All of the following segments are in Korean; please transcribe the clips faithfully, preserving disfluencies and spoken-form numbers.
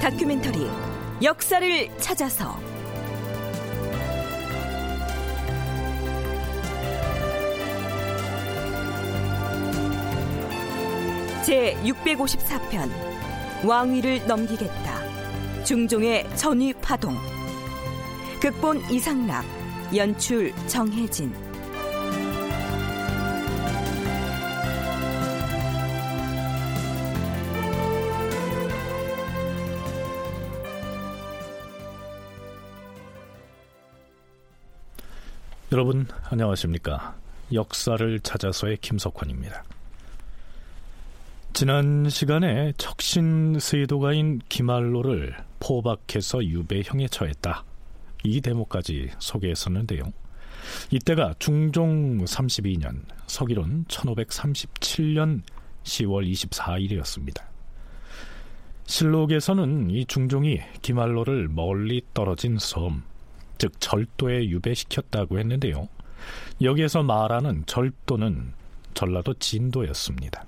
다큐멘터리 역사를 찾아서 제육백오십사 편 왕위를 넘기겠다 중종의 전위 파동 극본 이상락 연출 정혜진 여러분 안녕하십니까? 역사를 찾아서의 김석환입니다. 지난 시간에 척신세도가인 김알로를 포박해서 유배형에 처했다. 이 대목까지 소개했었는데요. 이때가 중종 삼십이 년 서기론 천오백삼십칠 년 시월 이십사일이었습니다. 실록에서는 이 중종이 김알로를 멀리 떨어진 섬, 즉 절도에 유배시켰다고 했는데요. 여기에서 말하는 절도는 전라도 진도였습니다.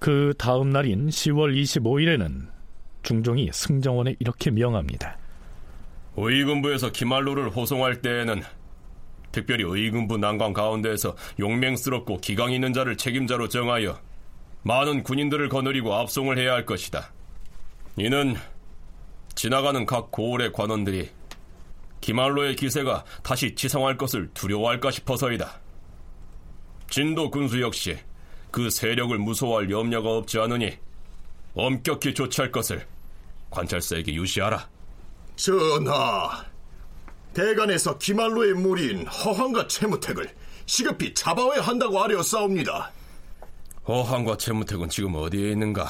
그 다음 날인 시월 이십오일에는 중종이 승정원에 이렇게 명합니다. 의금부에서 김알로를 호송할 때에는 특별히 의금부 난관 가운데에서 용맹스럽고 기강 있는 자를 책임자로 정하여 많은 군인들을 거느리고 압송을 해야 할 것이다. 이는 지나가는 각 고을의 관원들이 김알로의 기세가 다시 치성할 것을 두려워할까 싶어서이다. 진도 군수 역시 그 세력을 무서워할 염려가 없지 않으니 엄격히 조치할 것을 관찰사에게 유시하라. 전하, 대간에서 김알로의 무리인 허황과 채무택을 시급히 잡아와야 한다고 아뢰었사옵니다. 허황과 채무택은 지금 어디에 있는가?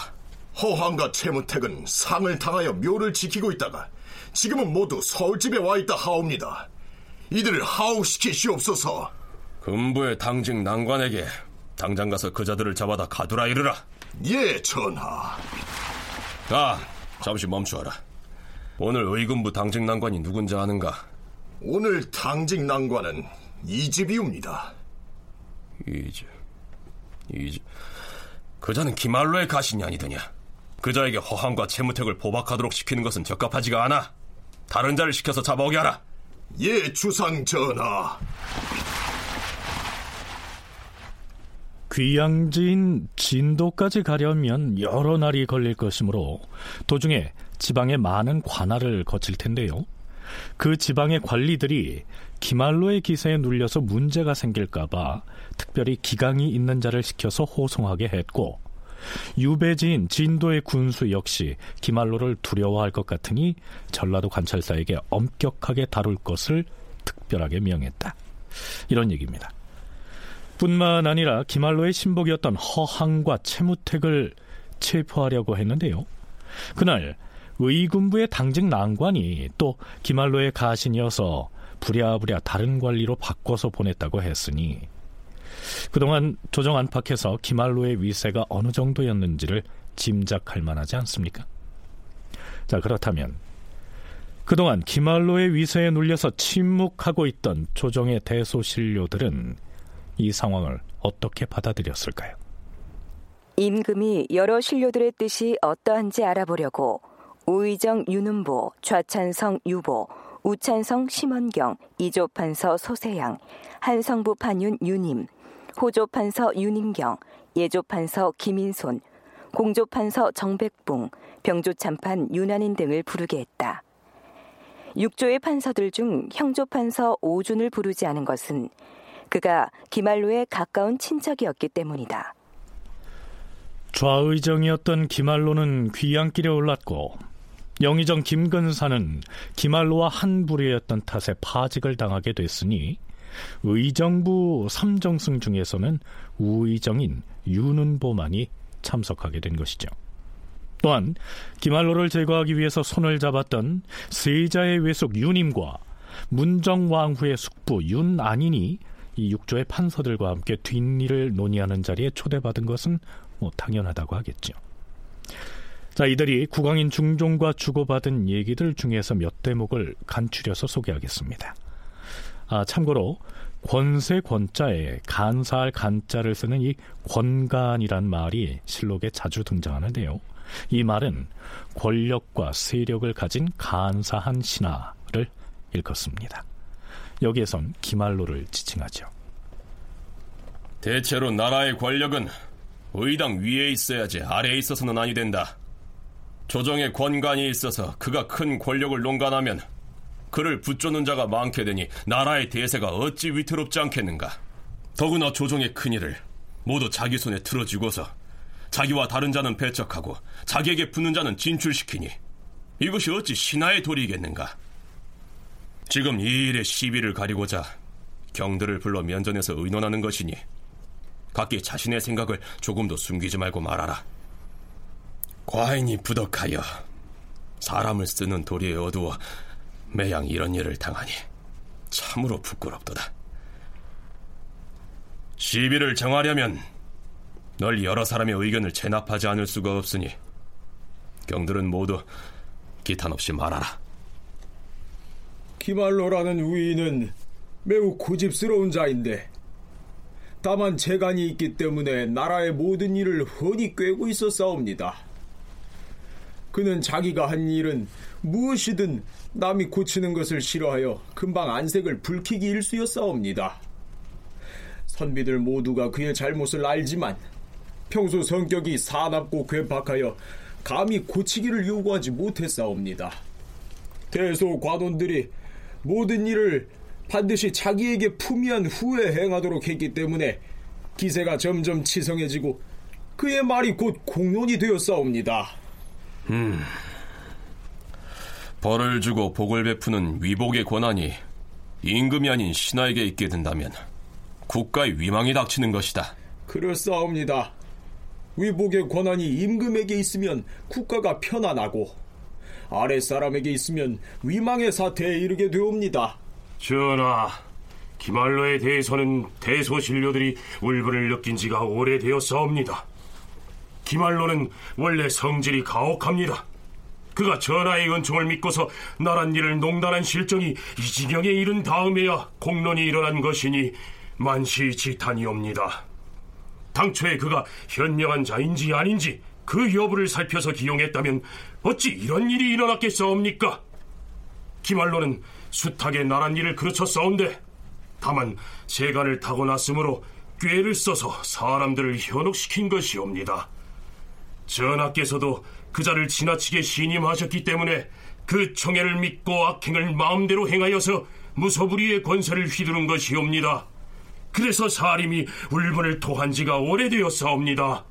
허황과 채무택은 상을 당하여 묘를 지키고 있다가 지금은 모두 서울집에 와있다 하옵니다. 이들을 하옥시키시옵소서. 금부의 당직 난관에게 당장 가서 그 자들을 잡아다 가두라 이르라. 예, 전하. 아, 잠시 멈추어라. 오늘 의금부 당직 난관이 누군지 아는가? 오늘 당직 난관은 이집이옵니다. 이집, 이집. 그 자는 김알로의 가신이 아니더냐? 그 자에게 허함과 채무택을 포박하도록 시키는 것은 적합하지가 않아. 다른 자를 시켜서 잡아오게 하라. 예, 주상 전하. 귀양지인 진도까지 가려면 여러 날이 걸릴 것이므로 도중에 지방의 많은 관할을 거칠 텐데요. 그 지방의 관리들이 김알로의 기세에 눌려서 문제가 생길까봐 특별히 기강이 있는 자를 시켜서 호송하게 했고, 유배지인 진도의 군수 역시 김알로를 두려워할 것 같으니 전라도 관찰사에게 엄격하게 다룰 것을 특별하게 명했다. 이런 얘기입니다. 뿐만 아니라 김알로의 신복이었던 허항과 채무택을 체포하려고 했는데요. 그날 의금부의 당직 난관이 또 김알로의 가신이어서 부랴부랴 다른 관리로 바꿔서 보냈다고 했으니 그동안 조정 안팎에서 김알로의 위세가 어느 정도였는지를 짐작할 만하지 않습니까? 자, 그렇다면 그동안 김알로의 위세에 눌려서 침묵하고 있던 조정의 대소신료들은 이 상황을 어떻게 받아들였을까요? 임금이 여러 신료들의 뜻이 어떠한지 알아보려고 우의정 윤은보, 좌찬성 유보, 우찬성 심원경, 이조판서 소세양, 한성부 판윤 윤임, 호조판서 윤임경, 예조판서 김인손, 공조판서 정백봉, 병조참판 윤한인 등을 부르게 했다. 육조의 판서들 중 형조판서 오준을 부르지 않은 것은 그가 김알로의 가까운 친척이었기 때문이다. 좌의정이었던 김알로는 귀양길에 올랐고 영의정 김근사는 김알로와 한 부류였던 탓에 파직을 당하게 됐으니 의정부 삼정승 중에서는 우의정인 윤은보만이 참석하게 된 것이죠. 또한 김알로를 제거하기 위해서 손을 잡았던 세자의 외숙 윤임과 문정왕후의 숙부 윤안인이 이 육조의 판서들과 함께 뒷일을 논의하는 자리에 초대받은 것은 뭐 당연하다고 하겠죠. 자, 이들이 국왕인 중종과 주고받은 얘기들 중에서 몇 대목을 간추려서 소개하겠습니다. 아, 참고로 권세 권자에 간사할 간자를 쓰는 이 권간이란 말이 실록에 자주 등장하는데요. 이 말은 권력과 세력을 가진 간사한 신하를 일컫습니다. 여기에선 김알로를 지칭하죠. 대체로 나라의 권력은 의당 위에 있어야지 아래에 있어서는 아니 된다. 조정에 권간이 있어서 그가 큰 권력을 농간하면 그를 붙쫓는 자가 많게 되니 나라의 대세가 어찌 위태롭지 않겠는가. 더구나 조정의 큰일을 모두 자기 손에 틀어쥐고서 자기와 다른 자는 배척하고 자기에게 붙는 자는 진출시키니 이것이 어찌 신하의 도리이겠는가. 지금 이 일에 시비를 가리고자 경들을 불러 면전에서 의논하는 것이니 각기 자신의 생각을 조금도 숨기지 말고 말하라. 과인이 부덕하여 사람을 쓰는 도리에 어두워 매양 이런 일을 당하니 참으로 부끄럽도다. 시비를 정하려면 널 여러 사람의 의견을 제납하지 않을 수가 없으니 경들은 모두 기탄 없이 말하라. 김알로라는 위인은 매우 고집스러운 자인데 다만 재간이 있기 때문에 나라의 모든 일을 흔히 꿰고 있었사옵니다. 그는 자기가 한 일은 무엇이든 남이 고치는 것을 싫어하여 금방 안색을 불키기 일쑤였사옵니다. 선비들 모두가 그의 잘못을 알지만 평소 성격이 사납고 괴팍하여 감히 고치기를 요구하지 못했사옵니다. 대소 관원들이 모든 일을 반드시 자기에게 품의한 후에 행하도록 했기 때문에 기세가 점점 치성해지고 그의 말이 곧 공론이 되었사옵니다. 음... 벌을 주고 복을 베푸는 위복의 권한이 임금이 아닌 신하에게 있게 된다면 국가의 위망이 닥치는 것이다. 그렇사옵니다. 위복의 권한이 임금에게 있으면 국가가 편안하고 아랫사람에게 있으면 위망의 사태에 이르게 되옵니다. 전하, 김알로에 대해서는 대소신료들이 울분을 느낀 지가 오래되었사옵니다. 김알로는 원래 성질이 가혹합니다. 그가 전하의 은총을 믿고서 나랏일을 농단한 실정이 이 지경에 이른 다음에야 공론이 일어난 것이니 만시지탄이옵니다. 당초에 그가 현명한 자인지 아닌지 그 여부를 살펴서 기용했다면 어찌 이런 일이 일어났겠사옵니까? 김알로는 숱하게 나랏일을 그르쳤사온데 다만 재간을 타고났으므로 꾀를 써서 사람들을 현혹시킨 것이옵니다. 전하께서도 그 자를 지나치게 신임하셨기 때문에 그 총애를 믿고 악행을 마음대로 행하여서 무소불위의 권세를 휘두른 것이옵니다. 그래서 사림이 울분을 토한 지가 오래되었사옵니다.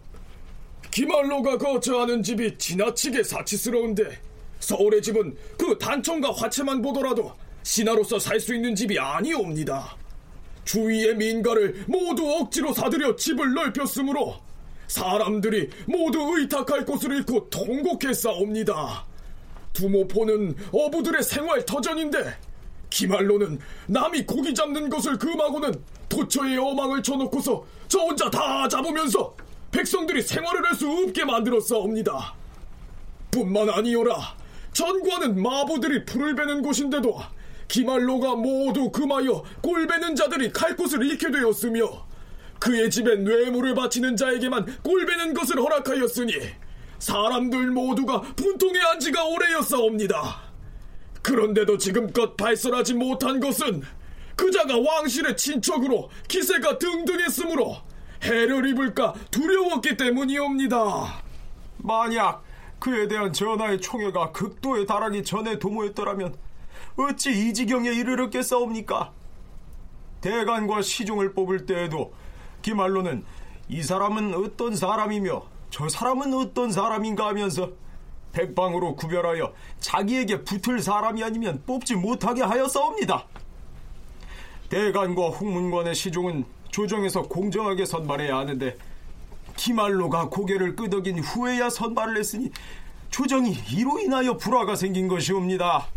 김알로가 거처하는 집이 지나치게 사치스러운데 서울의 집은 그 단청과 화채만 보더라도 신하로서 살 수 있는 집이 아니옵니다. 주위의 민가를 모두 억지로 사들여 집을 넓혔으므로 사람들이 모두 의탁할 곳을 잃고 통곡했사옵니다. 두모포는 어부들의 생활 터전인데 김알로는 남이 고기 잡는 것을 금하고는 도처에 어망을 쳐놓고서 저 혼자 다 잡으면서 백성들이 생활을 할 수 없게 만들었사옵니다. 뿐만 아니오라 전과는 마보들이 풀을 베는 곳인데도 김알로가 모두 금하여 꼴 베는 자들이 갈 곳을 잃게 되었으며 그의 집에 뇌물을 바치는 자에게만 꼴 베는 것을 허락하였으니 사람들 모두가 분통에 한 지가 오래였사옵니다. 그런데도 지금껏 발설하지 못한 것은 그자가 왕실의 친척으로 기세가 등등했으므로 해를 입을까 두려웠기 때문이옵니다. 만약 그에 대한 전하의 총애가 극도에 달하기 전에 도모했더라면 어찌 이 지경에 이르렀겠사옵니까? 대간과 시종을 뽑을 때에도 김알로는 이 사람은 어떤 사람이며 저 사람은 어떤 사람인가 하면서 백방으로 구별하여 자기에게 붙을 사람이 아니면 뽑지 못하게 하였사옵니다. 대간과 홍문관의 시종은 조정에서 공정하게 선발해야 하는데 김알로가 고개를 끄덕인 후에야 선발을 했으니 조정이 이로 인하여 불화가 생긴 것이옵니다.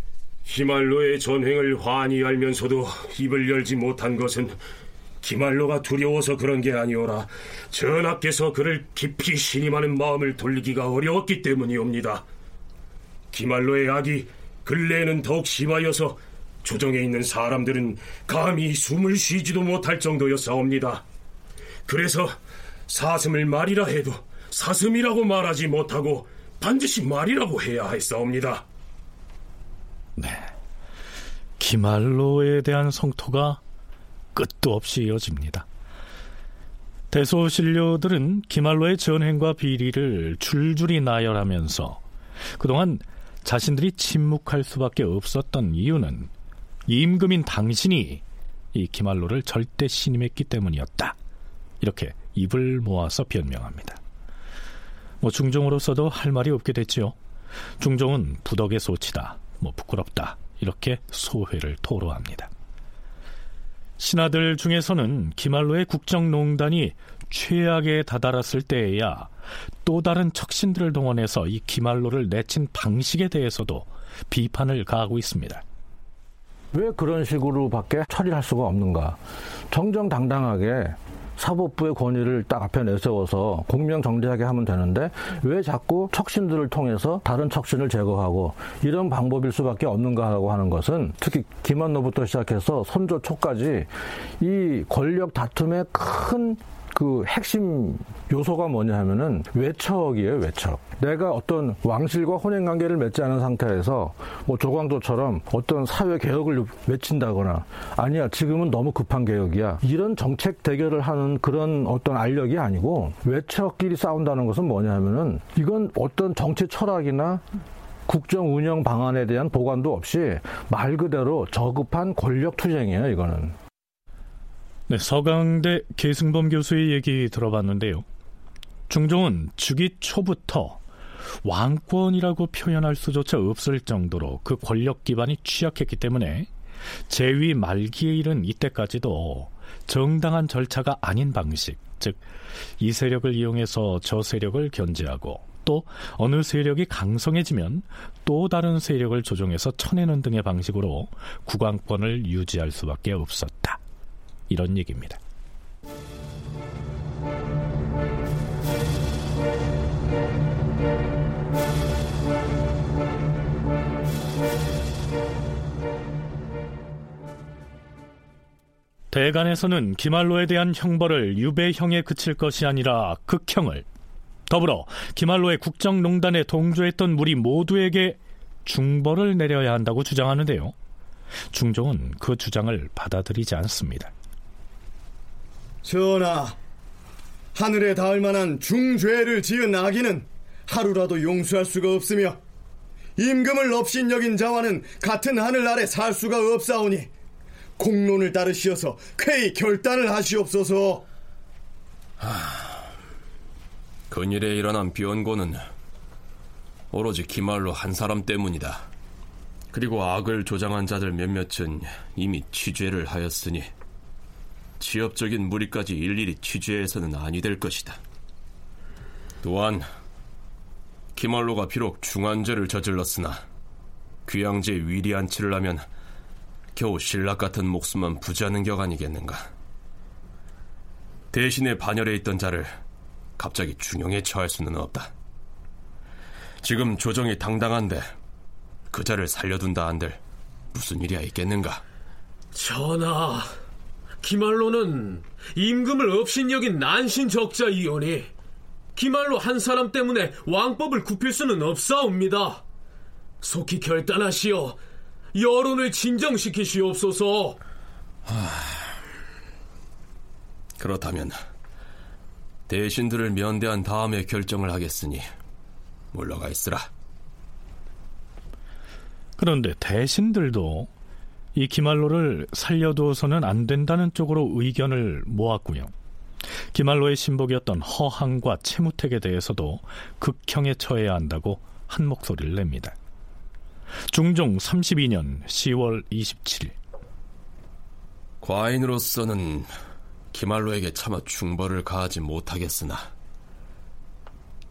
김알로의 전횡을 환히 알면서도 입을 열지 못한 것은 김알로가 두려워서 그런 게 아니오라 전하께서 그를 깊이 신임하는 마음을 돌리기가 어려웠기 때문이옵니다. 김알로의 악이 근래에는 더욱 심하여서 조정에 있는 사람들은 감히 숨을 쉬지도 못할 정도였사옵니다. 그래서 사슴을 말이라 해도 사슴이라고 말하지 못하고 반드시 말이라고 해야 했사옵니다. 네, 김알로에 대한 성토가 끝도 없이 이어집니다. 대소신료들은 김알로의 전횡과 비리를 줄줄이 나열하면서 그동안 자신들이 침묵할 수밖에 없었던 이유는 임금인 당신이 이 김알로를 절대 신임했기 때문이었다, 이렇게 입을 모아서 변명합니다. 뭐 중종으로서도 할 말이 없게 됐지요. 중종은 부덕의 소치다, 뭐 부끄럽다, 이렇게 소회를 토로합니다. 신하들 중에서는 김알로의 국정농단이 최악에 다다랐을 때에야 또 다른 척신들을 동원해서 이 김알로를 내친 방식에 대해서도 비판을 가하고 있습니다. 왜 그런 식으로밖에 처리할 수가 없는가? 정정당당하게 사법부의 권위를 딱 앞에 내세워서 공명정대하게 하면 되는데 왜 자꾸 척신들을 통해서 다른 척신을 제거하고 이런 방법일 수밖에 없는가라고 하는 것은 특히 김한로부터 시작해서 선조초까지 이 권력 다툼의 큰 그 핵심 요소가 뭐냐 하면은 외척이에요, 외척. 내가 어떤 왕실과 혼행관계를 맺지 않은 상태에서 뭐 조광조처럼 어떤 사회개혁을 외친다거나 아니야, 지금은 너무 급한 개혁이야, 이런 정책 대결을 하는 그런 어떤 알력이 아니고 외척끼리 싸운다는 것은 뭐냐 하면은 이건 어떤 정치 철학이나 국정 운영 방안에 대한 보관도 없이 말 그대로 저급한 권력 투쟁이에요, 이거는. 네, 서강대 계승범 교수의 얘기 들어봤는데요. 중종은 즉위 초부터 왕권이라고 표현할 수조차 없을 정도로 그 권력 기반이 취약했기 때문에 제위 말기에 이른 이때까지도 정당한 절차가 아닌 방식, 즉 이 세력을 이용해서 저 세력을 견제하고 또 어느 세력이 강성해지면 또 다른 세력을 조정해서 쳐내는 등의 방식으로 국왕권을 유지할 수밖에 없었다, 이런 얘기입니다. 대간에서는 김알로에 대한 형벌을 유배형에 그칠 것이 아니라 극형을, 더불어 김알로의 국정농단에 동조했던 무리 모두에게 중벌을 내려야 한다고 주장하는데요. 중종은 그 주장을 받아들이지 않습니다. 전하, 하늘에 닿을 만한 중죄를 지은 악인은 하루라도 용서할 수가 없으며 임금을 업신 여긴 자와는 같은 하늘 아래 살 수가 없사오니 공론을 따르시어서 쾌히 결단을 하시옵소서. 하... 근일에 일어난 변고는 오로지 김알로 한 사람 때문이다. 그리고 악을 조장한 자들 몇몇은 이미 취죄를 하였으니 지엽적인 무리까지 일일이 취재해서는 아니 될 것이다. 또한 김알로가 비록 중한죄를 저질렀으나 귀양제의 위리한 치를 하면 겨우 신락 같은 목숨만 부지하는 격 아니겠는가. 대신에 반열에 있던 자를 갑자기 중형에 처할 수는 없다. 지금 조정이 당당한데 그 자를 살려둔다 한들 무슨 일이야 있겠는가. 전하, 김알로는 임금을 업신여긴 난신적자이오니 김알로 한 사람 때문에 왕법을 굽힐 수는 없사옵니다. 속히 결단하시어 여론을 진정시키시옵소서. 하... 그렇다면 대신들을 면대한 다음에 결정을 하겠으니 물러가 있으라. 그런데 대신들도 이 김알로를 살려두어서는 안 된다는 쪽으로 의견을 모았고요. 김알로의 신복이었던 허항과 채무택에 대해서도 극형에 처해야 한다고 한 목소리를 냅니다. 중종 삼십이 년 시월 이십칠일, 과인으로서는 김알로에게 차마 중벌을 가하지 못하겠으나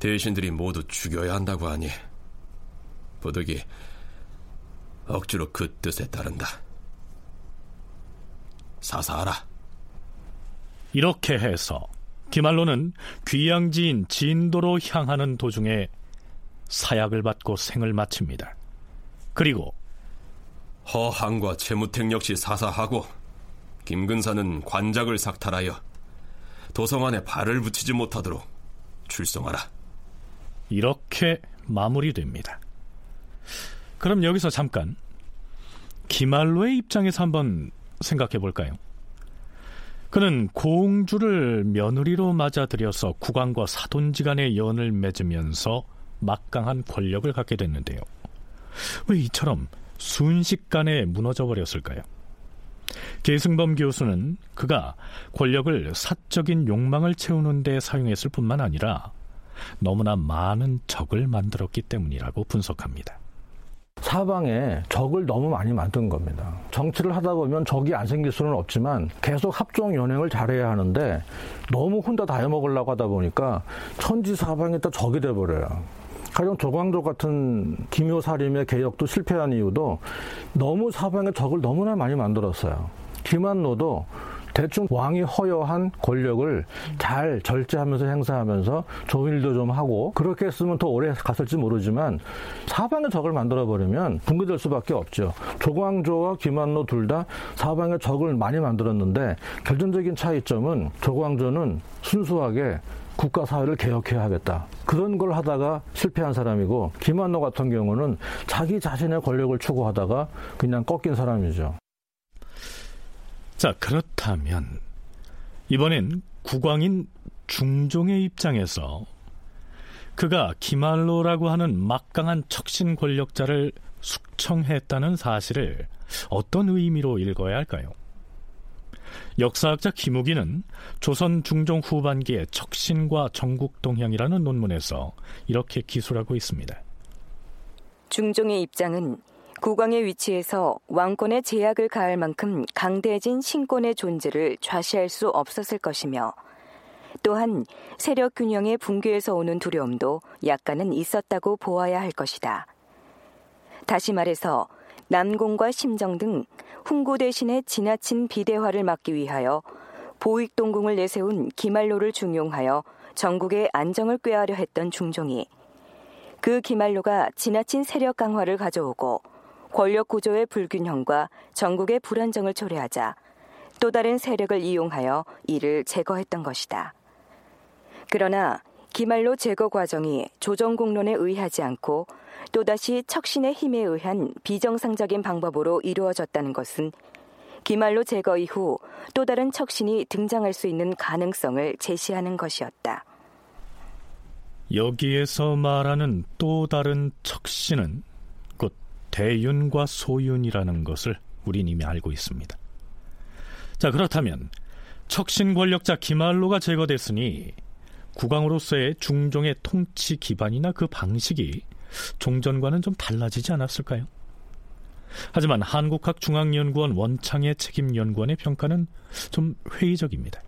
대신들이 모두 죽여야 한다고 하니 부득이 억지로 그 뜻에 따른다. 사사하라. 이렇게 해서 김알로는 귀양지인 진도로 향하는 도중에 사약을 받고 생을 마칩니다. 그리고 허항과 채무택 역시 사사하고 김근사는 관작을 삭탈하여 도성 안에 발을 붙이지 못하도록 출성하라. 이렇게 마무리됩니다. 그럼 여기서 잠깐 김알로의 입장에서 한번 생각해 볼까요? 그는 공주를 며느리로 맞아들여서 국왕과 사돈지 간의 연을 맺으면서 막강한 권력을 갖게 됐는데요. 왜 이처럼 순식간에 무너져버렸을까요? 계승범 교수는 그가 권력을 사적인 욕망을 채우는 데 사용했을 뿐만 아니라 너무나 많은 적을 만들었기 때문이라고 분석합니다. 사방에 적을 너무 많이 만든 겁니다. 정치를 하다 보면 적이 안 생길 수는 없지만 계속 합종 연행을 잘해야 하는데 너무 혼자 다 해먹으려고 하다 보니까 천지사방에다 적이 돼버려요. 가령 조광조 같은 김효사림의 개혁도 실패한 이유도 너무 사방에 적을 너무나 많이 만들었어요. 김안로도 대충 왕이 허여한 권력을 잘 절제하면서 행사하면서 조일도 좀 하고 그렇게 했으면 더 오래 갔을지 모르지만 사방의 적을 만들어버리면 붕괴될 수밖에 없죠. 조광조와 김안로 둘 다 사방의 적을 많이 만들었는데 결정적인 차이점은 조광조는 순수하게 국가 사회를 개혁해야 하겠다. 그런 걸 하다가 실패한 사람이고 김안로 같은 경우는 자기 자신의 권력을 추구하다가 그냥 꺾인 사람이죠. 자, 그렇다면 이번엔 국왕인 중종의 입장에서 그가 김알로라고 하는 막강한 척신 권력자를 숙청했다는 사실을 어떤 의미로 읽어야 할까요? 역사학자 김욱이는 조선 중종 후반기의 척신과 정국동향이라는 논문에서 이렇게 기술하고 있습니다. 중종의 입장은 국왕의 위치에서 왕권의 제약을 가할 만큼 강대해진 신권의 존재를 좌시할 수 없었을 것이며 또한 세력 균형의 붕괴에서 오는 두려움도 약간은 있었다고 보아야 할 것이다. 다시 말해서 남공과 심정 등 훈구 대신에 지나친 비대화를 막기 위하여 보익동궁을 내세운 김알로를 중용하여 전국의 안정을 꾀하려 했던 중종이 그 김알로가 지나친 세력 강화를 가져오고 권력 구조의 불균형과 전국의 불안정을 초래하자 또 다른 세력을 이용하여 이를 제거했던 것이다. 그러나 김알로 제거 과정이 조정공론에 의하지 않고 또다시 척신의 힘에 의한 비정상적인 방법으로 이루어졌다는 것은 김알로 제거 이후 또 다른 척신이 등장할 수 있는 가능성을 제시하는 것이었다. 여기에서 말하는 또 다른 척신은 대윤과 소윤이라는 것을 우린 이미 알고 있습니다. 자, 그렇다면 척신 권력자 김알로가 제거됐으니 국왕으로서의 중종의 통치 기반이나 그 방식이 종전과는 좀 달라지지 않았을까요? 하지만 한국학중앙연구원 원창의 책임연구원의 평가는 좀 회의적입니다.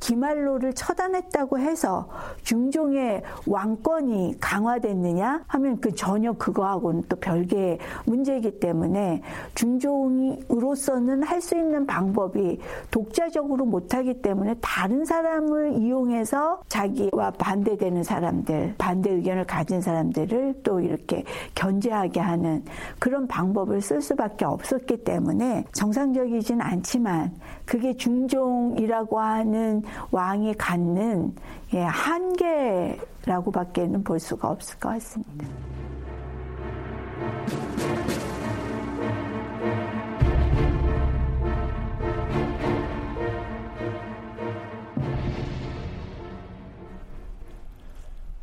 김알로를 처단했다고 해서 중종의 왕권이 강화됐느냐 하면 그 전혀 그거하고는 또 별개의 문제이기 때문에 중종으로서는 할 수 있는 방법이 독자적으로 못하기 때문에 다른 사람을 이용해서 자기와 반대되는 사람들, 반대 의견을 가진 사람들을 또 이렇게 견제하게 하는 그런 방법을 쓸 수밖에 없었기 때문에 정상적이진 않지만 그게 중종이라고 하는 왕이 갖는 예, 한계라고밖에는 볼 수가 없을 것 같습니다.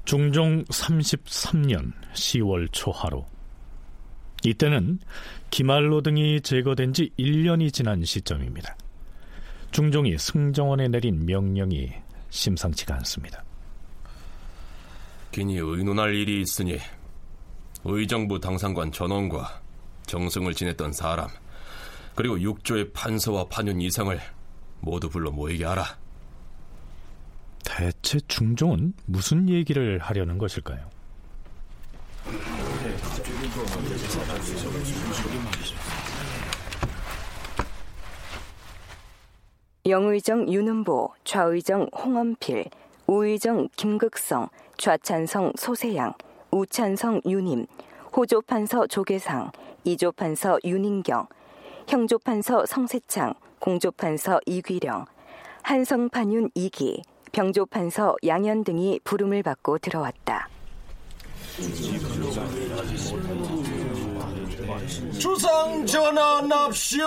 중종 삼십삼 년 시월 초하루, 이때는 김알로 등이 제거된 지 일 년이 지난 시점입니다. 중종이 승정원에 내린 명령이 심상치가 않습니다. 긴히 의논할 일이 있으니 의정부 당상관 전원과 정승을 지냈던 사람 그리고 육조의 판서와 판윤 이상을 모두 불러 모이게 하라. 대체 중종은 무슨 얘기를 하려는 것일까요? 영의정 윤은보, 좌의정 홍원필, 우의정 김극성, 좌찬성 소세양, 우찬성 윤임, 호조판서 조계상, 이조판서 윤인경, 형조판서 성세창, 공조판서 이귀령, 한성판윤 이기, 병조판서 양현 등이 부름을 받고 들어왔다. 주상 전환합시오.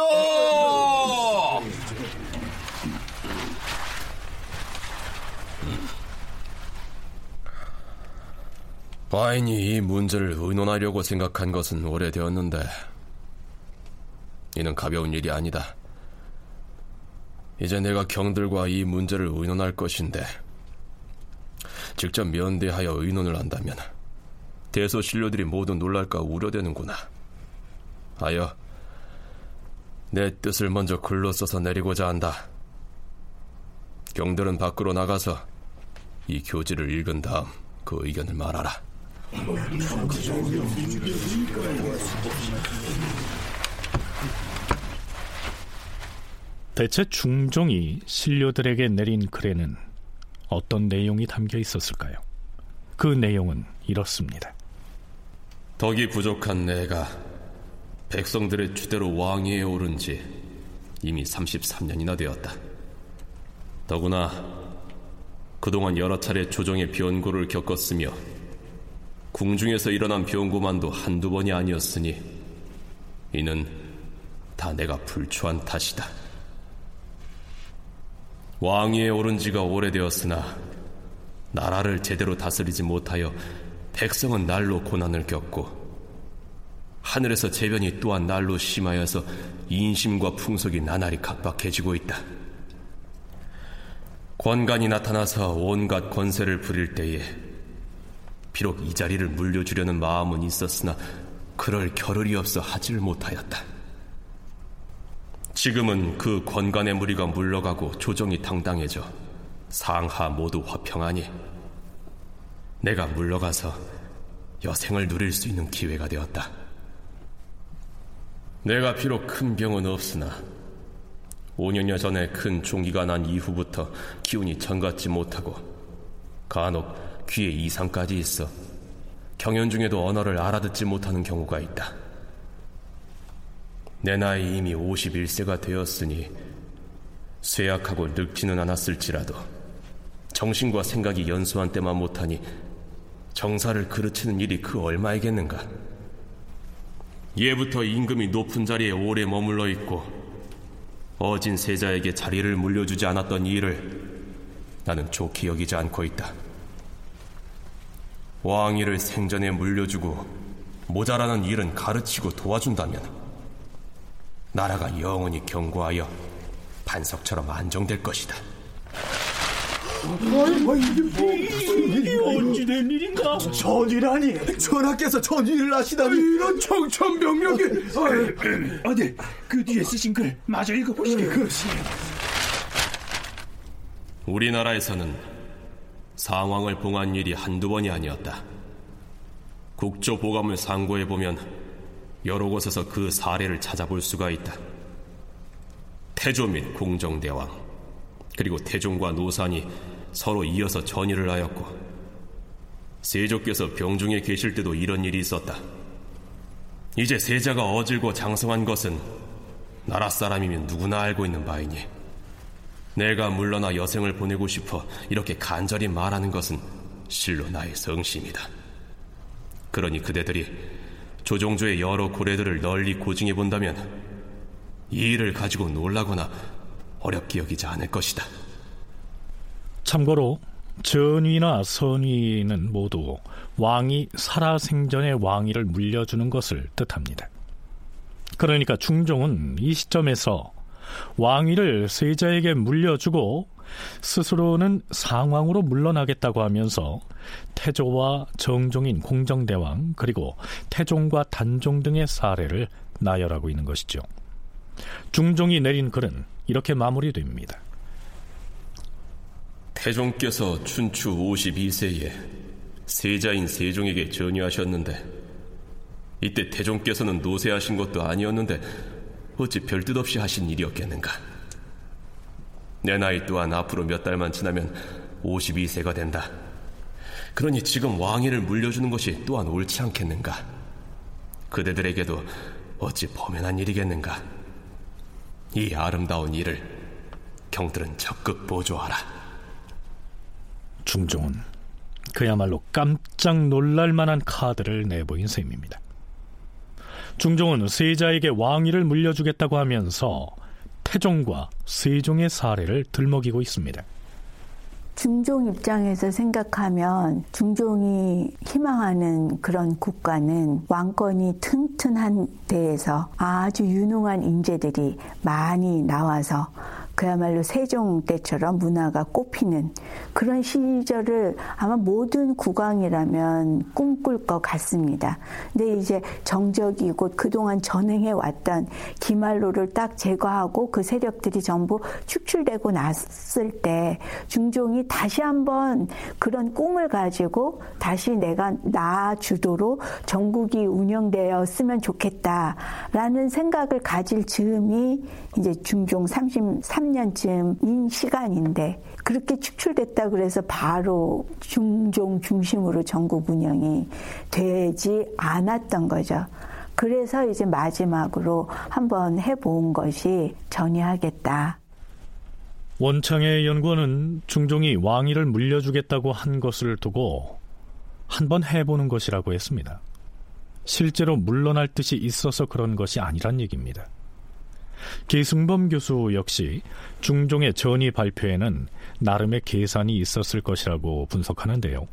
과인이 이 문제를 의논하려고 생각한 것은 오래되었는데 이는 가벼운 일이 아니다. 이제 내가 경들과 이 문제를 의논할 것인데 직접 면대하여 의논을 한다면 대소신료들이 모두 놀랄까 우려되는구나. 하여 내 뜻을 먼저 글로 써서 내리고자 한다. 경들은 밖으로 나가서 이 교지를 읽은 다음 그 의견을 말하라. 대체 중종이 신료들에게 내린 글에는 어떤 내용이 담겨 있었을까요? 그 내용은 이렇습니다. 덕이 부족한 내가 백성들의 주대로 왕위에 오른 지 이미 삼십삼 년이나 되었다. 더구나 그동안 여러 차례 조정의 변고를 겪었으며 궁중에서 일어난 변고만도 한두 번이 아니었으니 이는 다 내가 불초한 탓이다. 왕위에 오른 지가 오래되었으나 나라를 제대로 다스리지 못하여 백성은 날로 고난을 겪고 하늘에서 재변이 또한 날로 심하여서 인심과 풍속이 나날이 각박해지고 있다. 권간이 나타나서 온갖 권세를 부릴 때에 비록 이 자리를 물려주려는 마음은 있었으나 그럴 겨를이 없어 하지를 못하였다. 지금은 그 권간의 무리가 물러가고 조정이 당당해져 상하 모두 화평하니 내가 물러가서 여생을 누릴 수 있는 기회가 되었다. 내가 비록 큰 병은 없으나 오 년여 전에 큰 종기가 난 이후부터 기운이 정같지 못하고 간혹 귀에 이상까지 있어 경연 중에도 언어를 알아듣지 못하는 경우가 있다. 내 나이 이미 오십일 세가 되었으니 쇠약하고 늙지는 않았을지라도 정신과 생각이 연소한 때만 못하니 정사를 그르치는 일이 그 얼마이겠는가. 예부터 임금이 높은 자리에 오래 머물러 있고 어진 세자에게 자리를 물려주지 않았던 일을 나는 좋게 여기지 않고 있다. 왕위를 생전에 물려주고 모자라는 일은 가르치고 도와준다면 나라가 영원히 견고하여 반석처럼 안정될 것이다. 이게 언제 된 일인가? 전이라니, 전하께서 전의를 하시다니. 이런 청천벽력이. 어디 그 뒤에 쓰신 글 마저 읽어보시게. 그러시오. 우리나라에서는 상황을 봉한 일이 한두 번이 아니었다. 국조보감을 상고해보면 여러 곳에서 그 사례를 찾아볼 수가 있다. 태조 및 공정대왕 그리고 태종과 노산이 서로 이어서 전의를 하였고 세조께서 병중에 계실 때도 이런 일이 있었다. 이제 세자가 어질고 장성한 것은 나라 사람이면 누구나 알고 있는 바이니 내가 물러나 여생을 보내고 싶어 이렇게 간절히 말하는 것은 실로 나의 성심이다. 그러니 그대들이 조종조의 여러 고래들을 널리 고증해 본다면 이 일을 가지고 놀라거나 어렵게 여기지 않을 것이다. 참고로 전위나 선위는 모두 왕이 살아생전의 왕위를 물려주는 것을 뜻합니다. 그러니까 중종은 이 시점에서 왕위를 세자에게 물려주고 스스로는 상왕으로 물러나겠다고 하면서 태조와 정종인 공정대왕 그리고 태종과 단종 등의 사례를 나열하고 있는 것이죠. 중종이 내린 글은 이렇게 마무리됩니다. 태종께서 춘추 오십이 세에 세자인 세종에게 전유하셨는데 이때 태종께서는 노쇠하신 것도 아니었는데 어찌 별뜻 없이 하신 일이었겠는가. 내 나이 또한 앞으로 몇 달만 지나면 오십이 세가 된다. 그러니 지금 왕위를 물려주는 것이 또한 옳지 않겠는가. 그대들에게도 어찌 범연한 일이겠는가. 이 아름다운 일을 경들은 적극 보조하라. 중종은 그야말로 깜짝 놀랄만한 카드를 내보인 셈입니다. 중종은 세자에게 왕위를 물려주겠다고 하면서 태종과 세종의 사례를 들먹이고 있습니다. 중종 입장에서 생각하면 중종이 희망하는 그런 국가는 왕권이 튼튼한 데에서 아주 유능한 인재들이 많이 나와서 그야말로 세종 때처럼 문화가 꽃피는 그런 시절을 아마 모든 국왕이라면 꿈꿀 것 같습니다. 근데 이제 정적이고 그동안 전행해왔던 김알로를 딱 제거하고 그 세력들이 전부 축출되고 났을 때 중종이 다시 한번 그런 꿈을 가지고 다시 내가 나 주도로 전국이 운영되었으면 좋겠다라는 생각을 가질 즈음이 이제 중종 삼십삼 년쯤인 시간인데 그렇게 축출됐다 그래서 바로 중종 중심으로 전국 운영이 되지 않았던 거죠. 그래서 이제 마지막으로 한번 해본 것이 전유하겠다. 원창의 연구원은 중종이 왕위를 물려주겠다고 한 것을 두고 한번 해보는 것이라고 했습니다. 실제로 물러날 뜻이 있어서 그런 것이 아니란 얘기입니다. 계승범 교수 역시 중종의 전위 발표에는 나름의 계산이 있었을 것이라고 분석하는데요.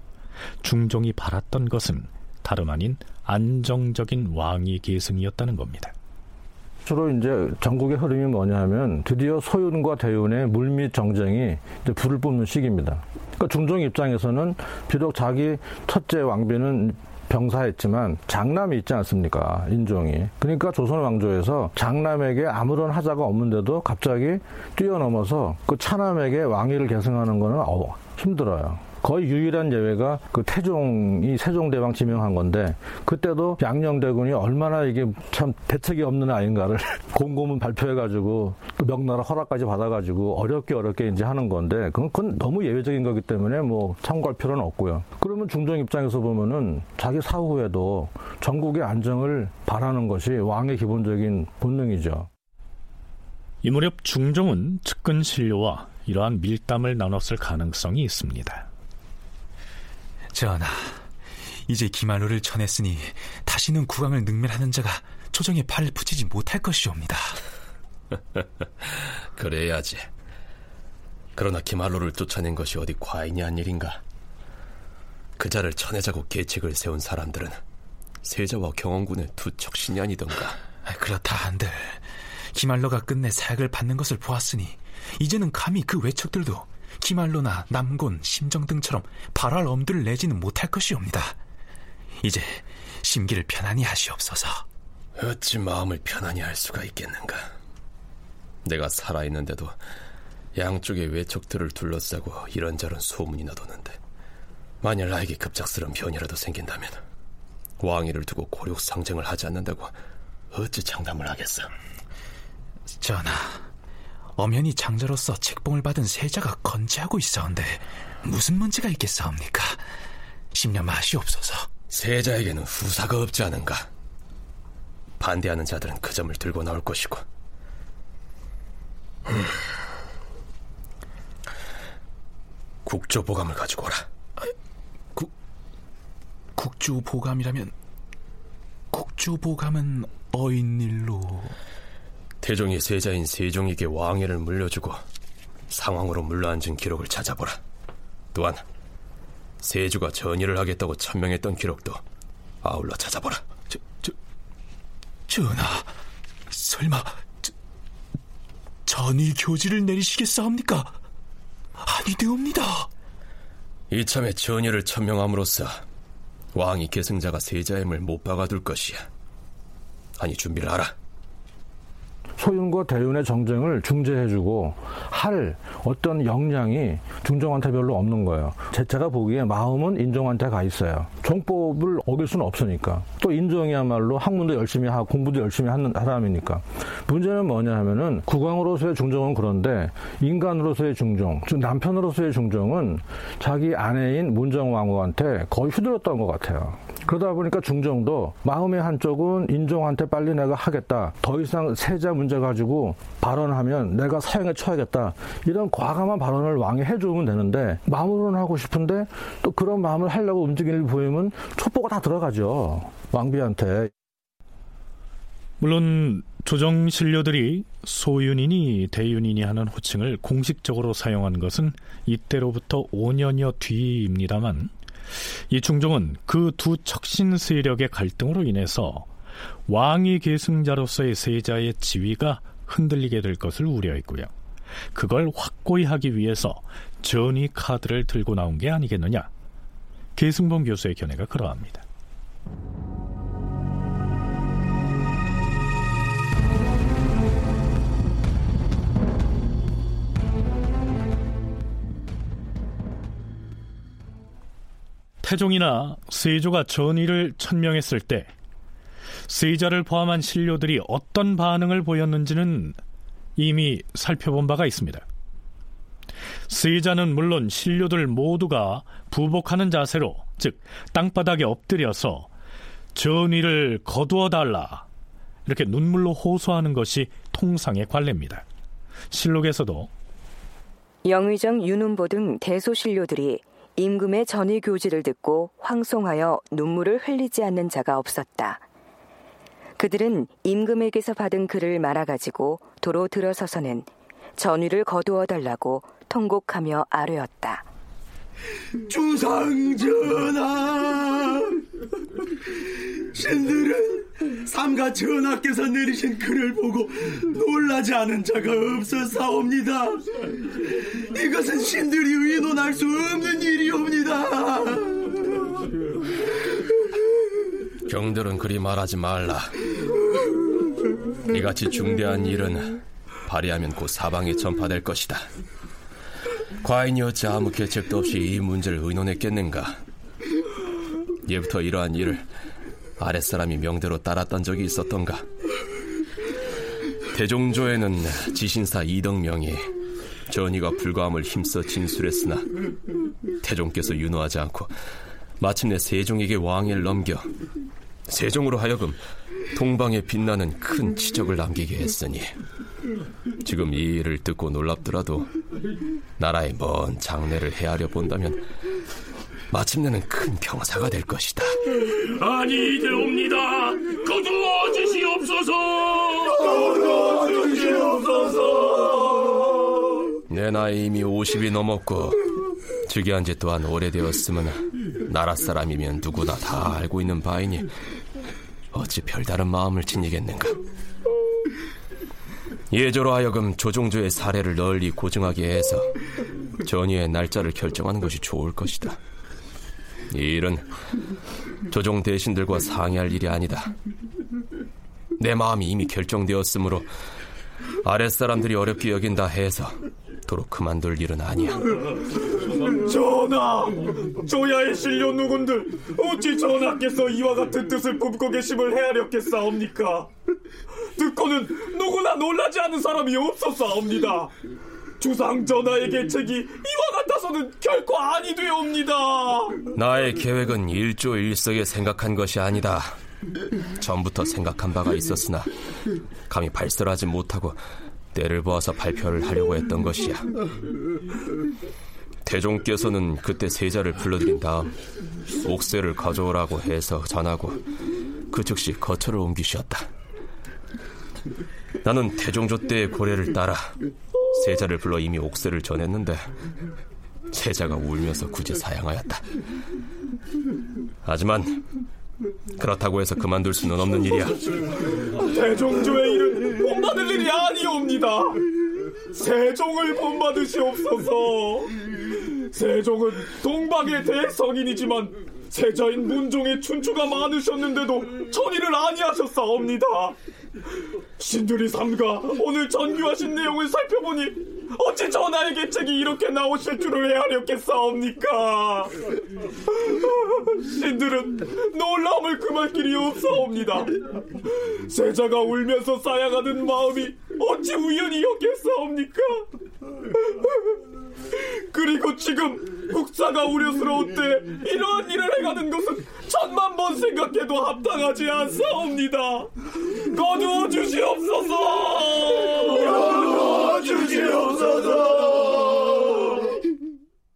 중종이 바랐던 것은 다름 아닌 안정적인 왕위 계승이었다는 겁니다. 주로 이제 전국의 흐름이 뭐냐 하면 드디어 소윤과 대윤의 물밑 정쟁이 이제 불을 뿜는 시기입니다. 그러니까 중종 입장에서는 비록 자기 첫째 왕비는 병사했지만 장남이 있지 않습니까? 인종이. 그러니까 조선 왕조에서 장남에게 아무런 하자가 없는데도 갑자기 뛰어넘어서 그 차남에게 왕위를 계승하는 거는 어, 힘들어요. 거의 유일한 예외가 그 태종이 세종대왕 지명한 건데 그때도 양녕대군이 얼마나 이게 참 대책이 없는 아이인가를 공고문 발표해가지고 명나라 허락까지 받아가지고 어렵게 어렵게 이제 하는 건데 그건, 그건 너무 예외적인 거기 때문에 뭐 참고할 필요는 없고요. 그러면 중종 입장에서 보면은 자기 사후에도 전국의 안정을 바라는 것이 왕의 기본적인 본능이죠. 이 무렵 중종은 측근 신료와 이러한 밀담을 나눴을 가능성이 있습니다. 전하, 이제 김알로를 쳐냈으니 다시는 국왕을 능멸하는 자가 초정에 팔을 붙이지 못할 것이옵니다. 그래야지. 그러나 김알로를 쫓아낸 것이 어디 과인이 한 일인가. 그 자를 쳐내자고 계책을 세운 사람들은 세자와 경원군의 두 척신이 아니던가. 그렇다 한들 김알로가 끝내 사약을 받는 것을 보았으니 이제는 감히 그 외척들도 김알로나 남곤, 심정 등처럼 발할 엄두를 내지는 못할 것이옵니다. 이제 심기를 편안히 하시옵소서. 어찌 마음을 편안히 할 수가 있겠는가. 내가 살아있는데도 양쪽의 외척들을 둘러싸고 이런저런 소문이 나도는데 만일 나에게 급작스러운 변이라도 생긴다면 왕위를 두고 고륙상쟁을 하지 않는다고 어찌 장담을 하겠어. 전하, 엄연히 장자로서 책봉을 받은 세자가 건재하고 있사온데 무슨 문제가 있겠사옵니까? 심려 마시옵소서. 세자에게는 후사가 없지 않은가. 반대하는 자들은 그 점을 들고 나올 것이고. 음. 국조보감을 가지고 오라. 국, 국조보감이라면 국조보감은 어인일로... 태종이 세자인 세종에게 왕위를 물려주고 상황으로 물러앉은 기록을 찾아보라. 또한 세주가 전의를 하겠다고 천명했던 기록도 아울러 찾아보라. 저, 저, 전하, 설마 저, 전의 교지를 내리시겠사옵니까? 아니되옵니다. 이참에 전의를 천명함으로써 왕위 계승자가 세자임을 못 박아둘 것이야. 아니, 준비를 하라. 소윤과 대윤의 정쟁을 중재해주고 할 어떤 역량이 중종한테 별로 없는 거예요. 제가 보기에 마음은 인종한테 가 있어요. 정법을 어길 수는 없으니까. 또 인종이야말로 학문도 열심히 하고 공부도 열심히 하는 사람이니까. 문제는 뭐냐 하면은 국왕으로서의 중종은 그런데 인간으로서의 중종, 즉 남편으로서의 중종은 자기 아내인 문정왕후한테 거의 휘둘렀던 것 같아요. 그러다 보니까 중종도 마음의 한쪽은 인종한테 빨리 내가 하겠다. 더 이상 세자 문제 가지고 발언하면 내가 사형에 처하겠다. 이런 과감한 발언을 왕이 해주면 되는데 마음으로는 하고 싶은데 또 그런 마음을 하려고 움직이는 일을 보이면 첩보가 다 들어가죠. 왕비한테. 물론 조정 신료들이 소윤이니 대윤이니 하는 호칭을 공식적으로 사용한 것은 이때로부터 오 년여 뒤입니다만 이 중종은 그 두 척신 세력의 갈등으로 인해서 왕위 계승자로서의 세자의 지위가 흔들리게 될 것을 우려했고요. 그걸 확고히 하기 위해서 전위 카드를 들고 나온 게 아니겠느냐. 계승범 교수의 견해가 그러합니다. 태종이나 세조가 전위를 천명했을 때 세자를 포함한 신료들이 어떤 반응을 보였는지는 이미 살펴본 바가 있습니다. 세자는 물론 신료들 모두가 부복하는 자세로, 즉 땅바닥에 엎드려서 전위를 거두어달라 이렇게 눈물로 호소하는 것이 통상의 관례입니다. 실록에서도 영의정 윤운보 등 대소신료들이 임금의 전위 교지를 듣고 황송하여 눈물을 흘리지 않는 자가 없었다. 그들은 임금에게서 받은 글을 말아가지고 도로 들어서서는 전위를 거두어달라고 통곡하며 아뢰었다. 주상전하, 신들은 삼가 전하께서 내리신 글을 보고 놀라지 않은 자가 없었사옵니다. 이것은 신들이 의논할 수 없는 일이옵니다. 경들은 그리 말하지 말라. 이같이 중대한 일은 발의하면 곧 사방에 전파될 것이다. 과인이 어찌 아무 계책도 없이 이 문제를 의논했겠는가. 예부터 이러한 일을 아랫사람이 명대로 따랐던 적이 있었던가. 대종조에는 지신사 이덕명이 전의가 불가함을 힘써 진술했으나 태종께서 윤호하지 않고 마침내 세종에게 왕위를 넘겨 세종으로 하여금 동방에 빛나는 큰 치적을 남기게 했으니 지금 이 일을 듣고 놀랍더라도 나라의 먼 장래를 헤아려 본다면 마침내는 큰 병사가 될 것이다. 아니 되옵니다. 거두어 주시옵소서. 거두어 주시옵소서. 내 나이 이미 오십이 넘었고 즉위한 지 또한 오래되었으면 나라 사람이면 누구나 다 알고 있는 바이니 어찌 별다른 마음을 지니겠는가. 예조로 하여금 조종조의 사례를 널리 고증하게 해서 전위의 날짜를 결정하는 것이 좋을 것이다. 이 일은 조종 대신들과 상의할 일이 아니다. 내 마음이 이미 결정되었으므로 아랫사람들이 어렵게 여긴다 해서 도로 그만둘 일은 아니야. 전하, 조야의 신료 누군들 어찌 전하께서 이와 같은 뜻을 품고 계심을 헤아렸겠사옵니까? 듣고는 누구나 놀라지 않은 사람이 없었사옵니다. 주상 전하의 계책이 이와 같아서는 결코 아니 되옵니다. 나의 계획은 일조일석에 생각한 것이 아니다. 전부터 생각한 바가 있었으나 감히 발설하지 못하고 때를 보아서 발표를 하려고 했던 것이야. 대종께서는 그때 세자를 불러들인 다음 옥새를 가져오라고 해서 전하고 그 즉시 거처를 옮기셨다. 나는 대종조 때의 고래를 따라 세자를 불러 이미 옥새를 전했는데 세자가 울면서 굳이 사양하였다. 하지만 그렇다고 해서 그만둘 수는 없는 일이야. 대종조의 일은 본받을 일이 아니옵니다. 세종을 본받으시옵소서. 세종은 동방의 대성인이지만 세자인 문종의 춘추가 많으셨는데도 천의를 아니하셨사옵니다. 신들이 삼가 오늘 전규하신 내용을 살펴보니 어찌 전하에게 책이 이렇게 나오실 줄을 헤아렸겠사옵니까? 신들은 놀라움을 금할 길이 없사옵니다. 세자가 울면서 쌓여가는 마음이 어찌 우연이었겠사옵니까? 그리고 지금 국사가 우려스러울 때 이러한 일을 해가는 것은 천만 번 생각해도 합당하지 않사옵니다. 거두어 주시옵소서. 거두어 주시옵소서.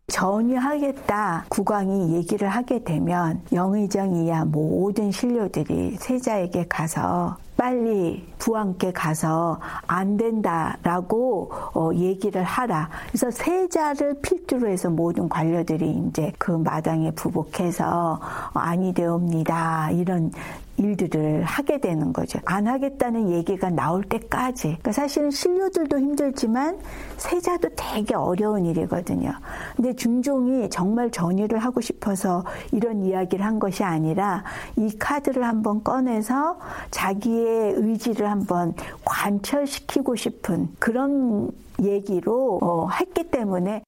전위하겠다 국왕이 얘기를 하게 되면 영의정 이하 모든 신료들이 세자에게 가서 빨리 부왕께 가서 안 된다라고 어, 얘기를 하라. 그래서 세자를 필두로 해서 모든 관료들이 이제 그 마당에 부복해서 어, 아니 되옵니다. 이런 일들을 하게 되는 거죠. 안 하겠다는 얘기가 나올 때까지. 그러니까 사실은 신료들도 힘들지만 세자도 되게 어려운 일이거든요. 근데 중종이 정말 전위를 하고 싶어서 이런 이야기를 한 것이 아니라 이 카드를 한번 꺼내서 자기의 의지를 한번 관철시키고 싶은 그런 얘기로 어, 했기 때문에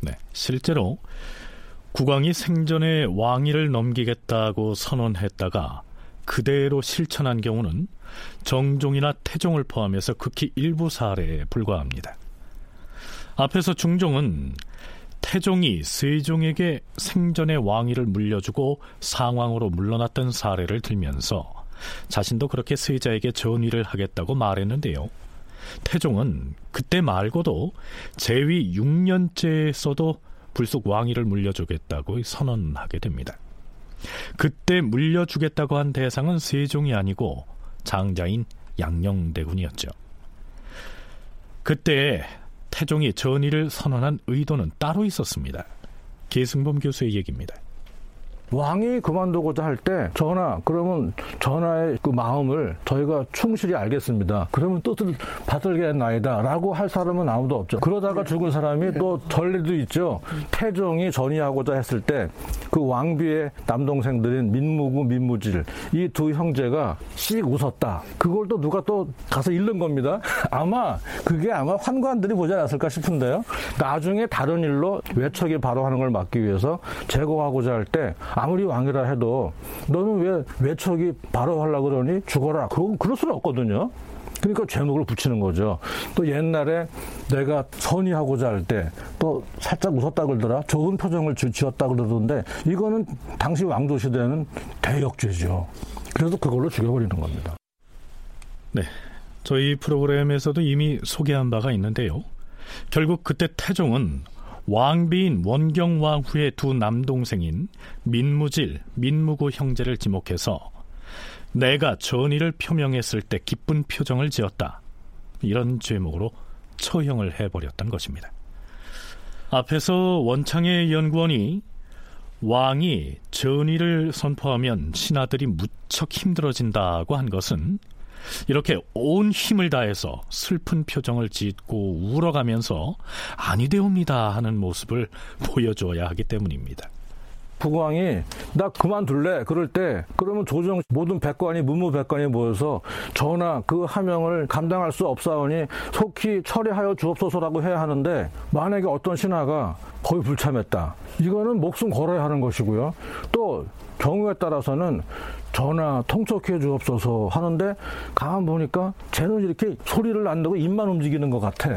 네, 실제로 국왕이 생전에 왕위를 넘기겠다고 선언했다가 그대로 실천한 경우는 정종이나 태종을 포함해서 극히 일부 사례에 불과합니다. 앞에서 중종은 태종이 세종에게 생전에 왕위를 물려주고 상왕으로 물러났던 사례를 들면서 자신도 그렇게 세자에게 전위를 하겠다고 말했는데요. 태종은 그때 말고도 재위 육 년째에서도 불쑥 왕위를 물려주겠다고 선언하게 됩니다. 그때 물려주겠다고 한 대상은 세종이 아니고 장자인 양녕대군이었죠. 그때 태종이 전위를 선언한 의도는 따로 있었습니다. 계승범 교수의 얘기입니다. 왕이 그만두고자 할 때 전하, 그러면 전하의 그 마음을 저희가 충실히 알겠습니다. 그러면 뜻을 받들겠나이다 라고 할 사람은 아무도 없죠. 그러다가 죽은 사람이 또 전례도 있죠. 태종이 전위하고자 했을 때 그 왕비의 남동생들인 민무구, 민무질 이 두 형제가 씩 웃었다. 그걸 또 누가 또 가서 읽는 겁니다. 아마 그게 아마 환관들이 보지 않았을까 싶은데요. 나중에 다른 일로 외척이 바로 하는 걸 막기 위해서 제거하고자 할 때 아무리 왕이라 해도 너는 왜 외척이 바로 하려고 그러니 죽어라. 그건 그럴 수는 없거든요. 그러니까 제목을 붙이는 거죠. 또 옛날에 내가 선의하고자 할 때 또 살짝 웃었다 그러더라. 좋은 표정을 지었다 그러던데 이거는 당시 왕조 시대에는 대역죄죠. 그래서 그걸로 죽여버리는 겁니다. 네, 저희 프로그램에서도 이미 소개한 바가 있는데요. 결국 그때 태종은 왕비인 원경왕후의 두 남동생인 민무질, 민무구 형제를 지목해서 내가 전의를 표명했을 때 기쁜 표정을 지었다. 이런 죄목으로 처형을 해버렸던 것입니다. 앞에서 원창의 연구원이 왕이 전의를 선포하면 신하들이 무척 힘들어진다고 한 것은 이렇게 온 힘을 다해서 슬픈 표정을 짓고 울어가면서 아니 되옵니다 하는 모습을 보여줘야 하기 때문입니다. 국왕이 나 그만둘래 그럴 때 그러면 조정 모든 백관이 문무백관이 모여서 전하 그 하명을 감당할 수 없사오니 속히 철회하여 주옵소서라고 해야 하는데 만약에 어떤 신하가 거의 불참했다. 이거는 목숨 걸어야 하는 것이고요. 또 경우에 따라서는 전하 통촉해 주옵소서 하는데 가만 보니까 쟤는 이렇게 소리를 안 내고 입만 움직이는 것 같아.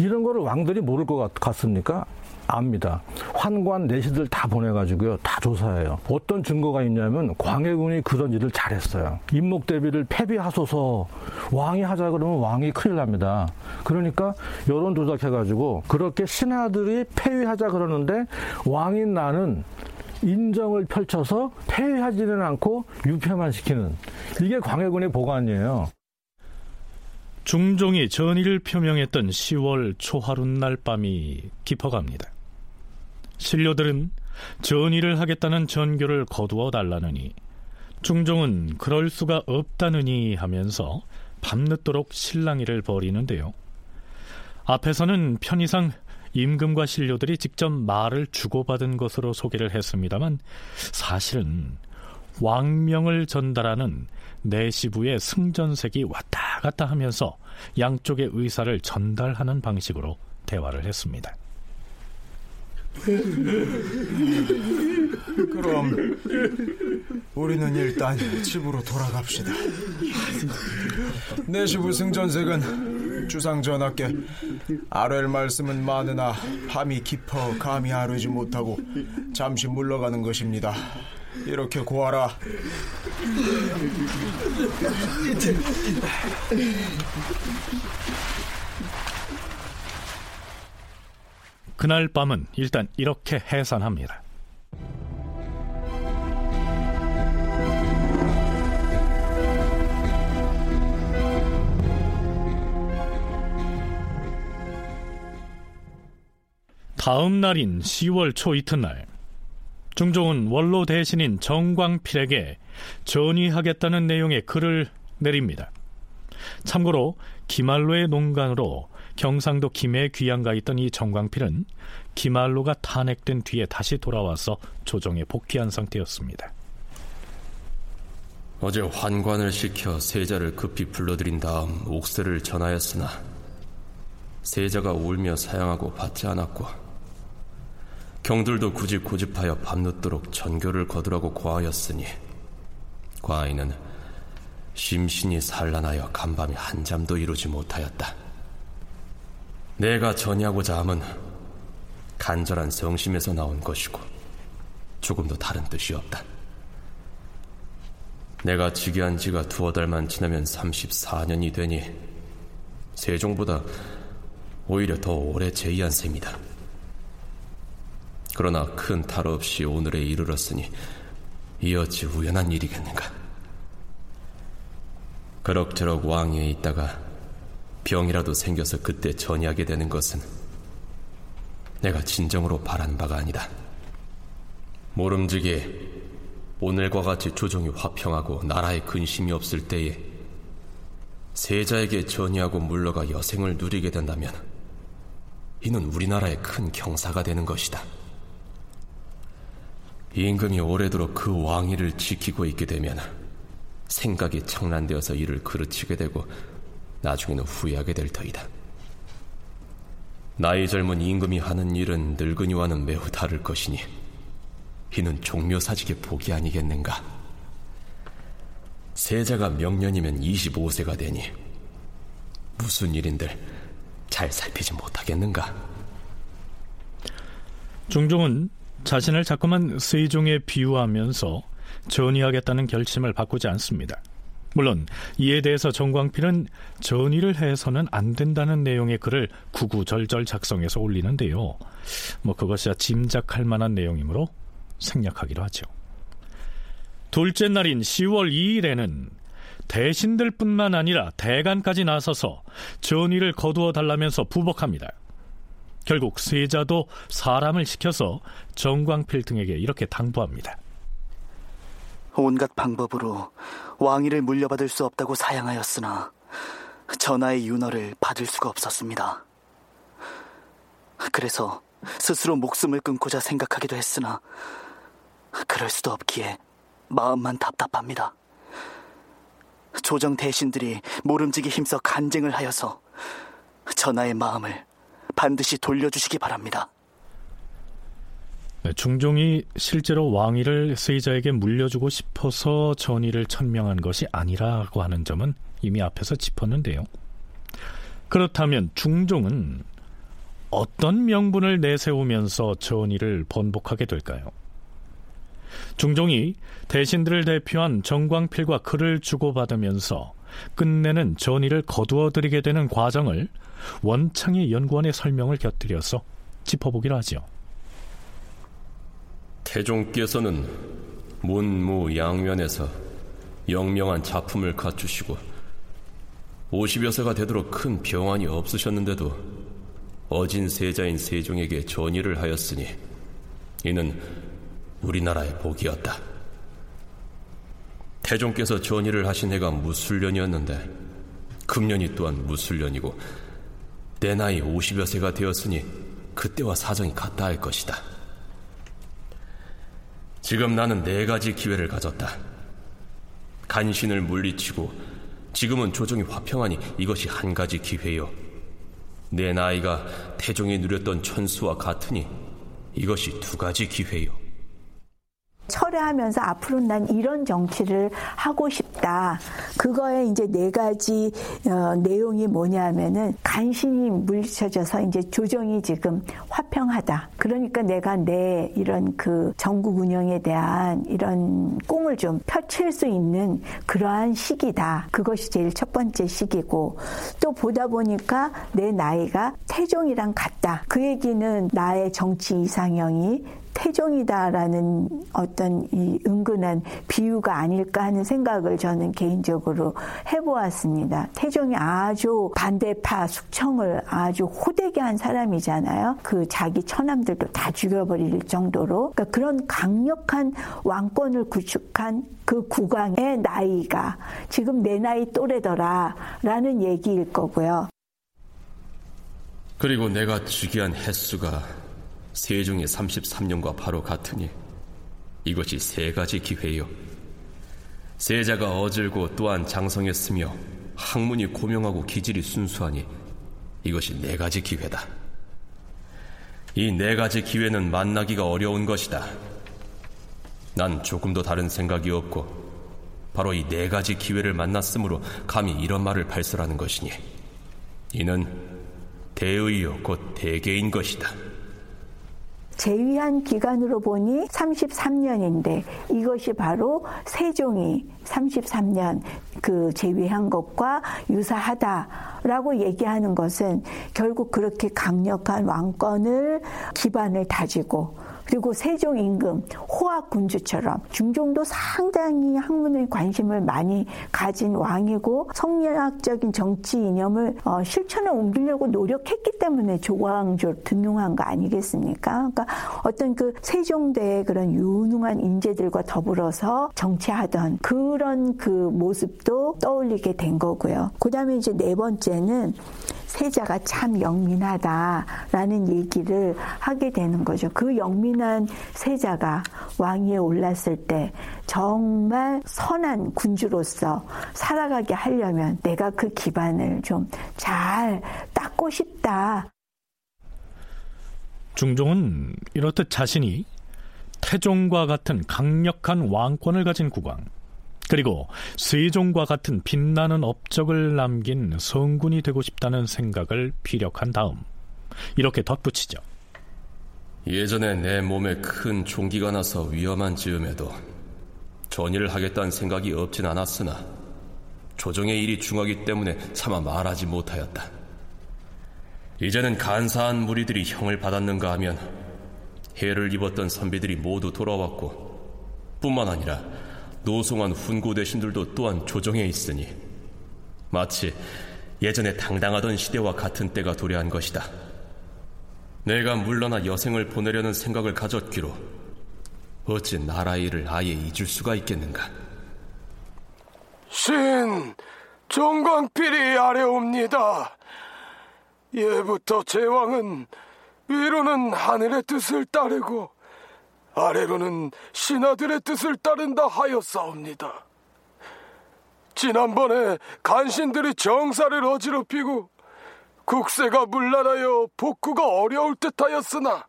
이런 거를 왕들이 모를 것 같, 같습니까? 압니다. 환관 내시들 다 보내가지고요. 다 조사해요. 어떤 증거가 있냐면 광해군이 그런 일을 잘했어요. 인목대비를 폐비하소서. 왕이 하자 그러면 왕이 큰일 납니다. 그러니까 여론 조작해가지고 그렇게 신하들이 폐위하자 그러는데 왕인 나는 인정을 펼쳐서 폐위하지는 않고 유폐만 시키는 이게 광해군의 보관이에요. 중종이 전의를 표명했던 시월 초하룻날 밤이 깊어갑니다. 신료들은 전의를 하겠다는 전교를 거두어 달라느니 중종은 그럴 수가 없다느니 하면서 밤늦도록 실랑이를 벌이는데요. 앞에서는 편의상 임금과 신료들이 직접 말을 주고받은 것으로 소개를 했습니다만 사실은 왕명을 전달하는 내시부의 승전색이 왔다 갔다 하면서 양쪽의 의사를 전달하는 방식으로 대화를 했습니다. 그럼 우리는 일단 집으로 돌아갑시다. 내시부 승전색은 주상 전하께 아뢰일 말씀은 많으나 밤이 깊어 감히 아뢰지 못하고 잠시 물러가는 것입니다. 이렇게 고하라. 그날 밤은 일단 이렇게 해산합니다. 다음 날인 시월 초 이튿날, 중종은 원로 대신인 정광필에게 전위하겠다는 내용의 글을 내립니다. 참고로 김알로의 농간으로 경상도 김해에 귀양가 있던 이 정광필은 김알로가 탄핵된 뒤에 다시 돌아와서 조정에 복귀한 상태였습니다. 어제 환관을 시켜 세자를 급히 불러들인 다음 옥세를 전하였으나 세자가 울며 사양하고 받지 않았고 경들도 굳이 고집하여 밤늦도록 전교를 거두라고 고하였으니 과인은 심신이 산란하여 간밤에 한잠도 이루지 못하였다. 내가 전이하고자 함은 간절한 성심에서 나온 것이고 조금도 다른 뜻이 없다. 내가 즉위한 지가 두어 달만 지나면 삼십사 년이 되니 세종보다 오히려 더 오래 재위한 셈이다. 그러나 큰 탈 없이 오늘에 이르렀으니 이 어찌 우연한 일이겠는가. 그럭저럭 왕위에 있다가 병이라도 생겨서 그때 전이하게 되는 것은 내가 진정으로 바란 바가 아니다. 모름지기 오늘과 같이 조정이 화평하고 나라에 근심이 없을 때에 세자에게 전이하고 물러가 여생을 누리게 된다면 이는 우리나라의 큰 경사가 되는 것이다. 임금이 오래도록 그 왕위를 지키고 있게 되면 생각이 창란되어서 이를 그르치게 되고 나중에는 후회하게 될 터이다. 나이 젊은 임금이 하는 일은 늙은이와는 매우 다를 것이니 이는 종묘사직의 복이 아니겠는가. 세자가 명년이면 이십오 세가 되니 무슨 일인들 잘 살피지 못하겠는가. 중종은 자신을 자꾸만 세종에 비유하면서 전위하겠다는 결심을 바꾸지 않습니다. 물론 이에 대해서 정광필은 전위를 해서는 안 된다는 내용의 글을 구구절절 작성해서 올리는데요, 뭐 그것이야 짐작할 만한 내용이므로 생략하기로 하죠. 둘째 날인 시월 이일에는 대신들 뿐만 아니라 대간까지 나서서 전위를 거두어 달라면서 부복합니다. 결국 세자도 사람을 시켜서 정광필 등에게 이렇게 당부합니다. 온갖 방법으로 왕위를 물려받을 수 없다고 사양하였으나 전하의 윤허를 받을 수가 없었습니다. 그래서 스스로 목숨을 끊고자 생각하기도 했으나 그럴 수도 없기에 마음만 답답합니다. 조정 대신들이 모름지기 힘써 간쟁을 하여서 전하의 마음을 반드시 돌려주시기 바랍니다. 중종이 실제로 왕위를 세자에게 물려주고 싶어서 전의를 천명한 것이 아니라고 하는 점은 이미 앞에서 짚었는데요. 그렇다면 중종은 어떤 명분을 내세우면서 전의를 번복하게 될까요? 중종이 대신들을 대표한 정광필과 글을 주고받으면서 끝내는 전의를 거두어들이게 되는 과정을 원창의 연구원의 설명을 곁들여서 짚어보기로 하죠. 태종께서는 문무 양면에서 영명한 작품을 갖추시고 오십여 세가 되도록 큰 병환이 없으셨는데도 어진 세자인 세종에게 전의를 하였으니 이는 우리나라의 복이었다. 태종께서 전의를 하신 해가 무술년이었는데 금년이 또한 무술년이고 내 나이 오십여 세가 되었으니 그때와 사정이 같다 할 것이다. 지금 나는 네 가지 기회를 가졌다. 간신을 물리치고 지금은 조정이 화평하니 이것이 한 가지 기회요. 내 나이가 태종이 누렸던 천수와 같으니 이것이 두 가지 기회요. 철회하면서 앞으로 난 이런 정치를 하고 싶다. 그거에 이제 네 가지 어, 내용이 뭐냐면은 간신히 물리쳐져서 이제 조정이 지금 화평하다. 그러니까 내가 내 이런 그 전국 운영에 대한 이런 꿈을 좀 펼칠 수 있는 그러한 시기다. 그것이 제일 첫 번째 시기고, 또 보다 보니까 내 나이가 태종이랑 같다. 그 얘기는 나의 정치 이상형이 태종이다라는 어떤 이 은근한 비유가 아닐까 하는 생각을 저는 개인적으로 해보았습니다. 태종이 아주 반대파 숙청을 아주 호되게 한 사람이잖아요. 그 자기 처남들도 다 죽여버릴 정도로. 그러니까 그런 강력한 왕권을 구축한 그 국왕의 나이가 지금 내 나이 또래더라라는 얘기일 거고요. 그리고 내가 즉위한 횟수가 세종의 삼십삼 년과 바로 같으니 이것이 세 가지 기회요. 세자가 어질고 또한 장성했으며 학문이 고명하고 기질이 순수하니 이것이 네 가지 기회다. 이 네 가지 기회는 만나기가 어려운 것이다. 난 조금도 다른 생각이 없고 바로 이 네 가지 기회를 만났으므로 감히 이런 말을 발설하는 것이니 이는 대의요 곧 대개인 것이다. 재위한 기간으로 보니 삼십삼 년인데 이것이 바로 세종이 삼십삼 년 그 재위한 것과 유사하다라고 얘기하는 것은 결국 그렇게 강력한 왕권을 기반을 다지고, 그리고 세종 임금 호학군주처럼 중종도 상당히 학문에 관심을 많이 가진 왕이고 성리학적인 정치 이념을 어, 실천에 옮기려고 노력했기 때문에 조광조 등용한 거 아니겠습니까? 그러니까 어떤 그 세종대의 그런 유능한 인재들과 더불어서 정치하던 그런 그 모습도 떠올리게 된 거고요. 그 다음에 이제 네 번째는 세자가 참 영민하다라는 얘기를 하게 되는 거죠. 그 영민한 세자가 왕위에 올랐을 때 정말 선한 군주로서 살아가게 하려면 내가 그 기반을 좀 잘 닦고 싶다. 중종은 이렇듯 자신이 태종과 같은 강력한 왕권을 가진 국왕, 그리고 세종과 같은 빛나는 업적을 남긴 성군이 되고 싶다는 생각을 피력한 다음 이렇게 덧붙이죠. 예전에 내 몸에 큰 종기가 나서 위험한 즈음에도 전의를 하겠다는 생각이 없진 않았으나 조정의 일이 중하기 때문에 차마 말하지 못하였다. 이제는 간사한 무리들이 형을 받았는가 하면 해를 입었던 선비들이 모두 돌아왔고, 뿐만 아니라 노송한 훈구 대신들도 또한 조정에 있으니 마치 예전에 당당하던 시대와 같은 때가 도래한 것이다. 내가 물러나 여생을 보내려는 생각을 가졌기로 어찌 나라 일을 아예 잊을 수가 있겠는가. 신 정광필이 아뢰옵니다. 예부터 제왕은 위로는 하늘의 뜻을 따르고 아래로는 신하들의 뜻을 따른다 하였사옵니다. 지난번에 간신들이 정사를 어지럽히고 국세가 물란하여 복구가 어려울 듯하였으나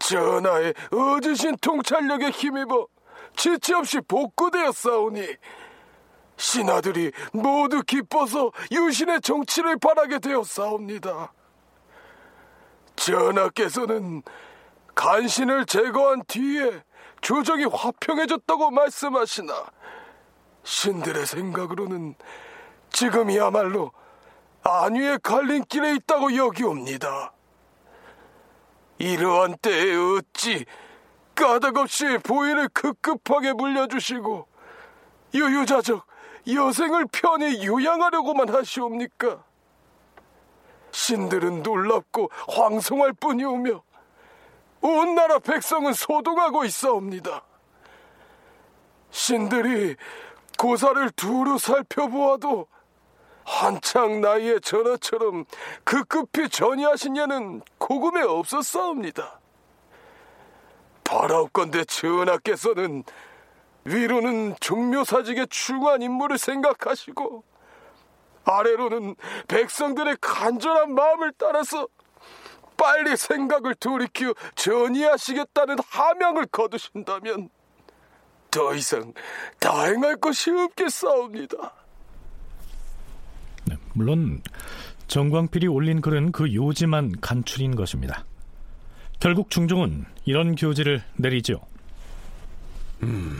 전하의 어지신 통찰력에 힘입어 지체없이 복구되었사오니 신하들이 모두 기뻐서 유신의 정치를 바라게 되었사옵니다. 전하께서는 간신을 제거한 뒤에 조정이 화평해졌다고 말씀하시나 신들의 생각으로는 지금이야말로 안위의 갈림길에 있다고 여기옵니다. 이러한 때에 어찌 까닭없이 보인을 급급하게 물려주시고 유유자적 여생을 편히 요양하려고만 하시옵니까? 신들은 놀랍고 황송할 뿐이오며 온 나라 백성은 소동하고 있사옵니다. 신들이 고사를 두루 살펴보아도 한창 나이에 전하처럼 급급히 전의하신 예는 고금에 없었사옵니다. 바라옵건대 전하께서는 위로는 종묘사직의 중요한 임무를 생각하시고 아래로는 백성들의 간절한 마음을 따라서 빨리 생각을 돌이켜 전의하시겠다는 하명을 거두신다면 더 이상 다행할 것이 없겠사옵니다. 네, 물론 정광필이 올린 글은 그 요지만 간추린 것입니다. 결국 중종은 이런 교지를 내리죠. 음,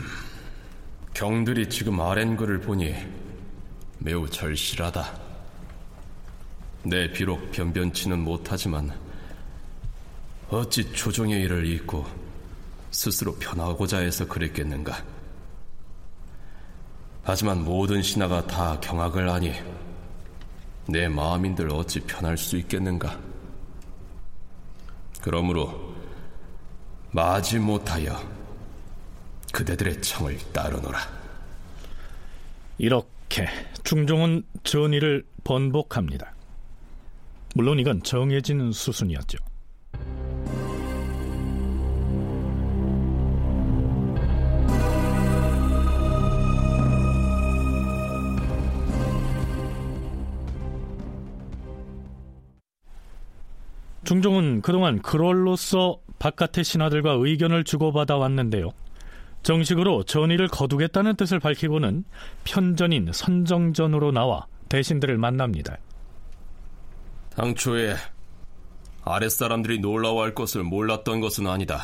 경들이 지금 아랜 글을 보니 매우 절실하다. 내 비록 변변치는 못하지만 어찌 조정의 일을 잊고 스스로 편하고자 해서 그랬겠는가. 하지만 모든 신하가 다 경악을 하니 내 마음인들 어찌 편할 수 있겠는가. 그러므로 마지 못하여 그대들의 청을 따르노라. 이렇게 중종은 전의를 번복합니다. 물론 이건 정해진 수순이었죠. 중종은 그동안 글로써 바깥의 신하들과 의견을 주고받아 왔는데요. 정식으로 전의를 거두겠다는 뜻을 밝히고는 편전인 선정전으로 나와 대신들을 만납니다. 당초에 아랫사람들이 놀라워할 것을 몰랐던 것은 아니다.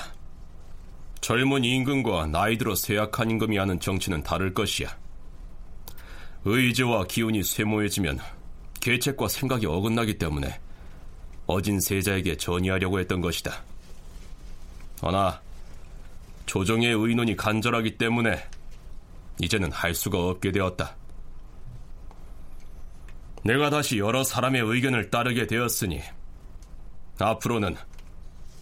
젊은 임금과 나이 들어 쇠약한 임금이 하는 정치는 다를 것이야. 의지와 기운이 쇠모해지면 계책과 생각이 어긋나기 때문에 어진 세자에게 전의하려고 했던 것이다. 허나 조정의 의논이 간절하기 때문에 이제는 할 수가 없게 되었다. 내가 다시 여러 사람의 의견을 따르게 되었으니 앞으로는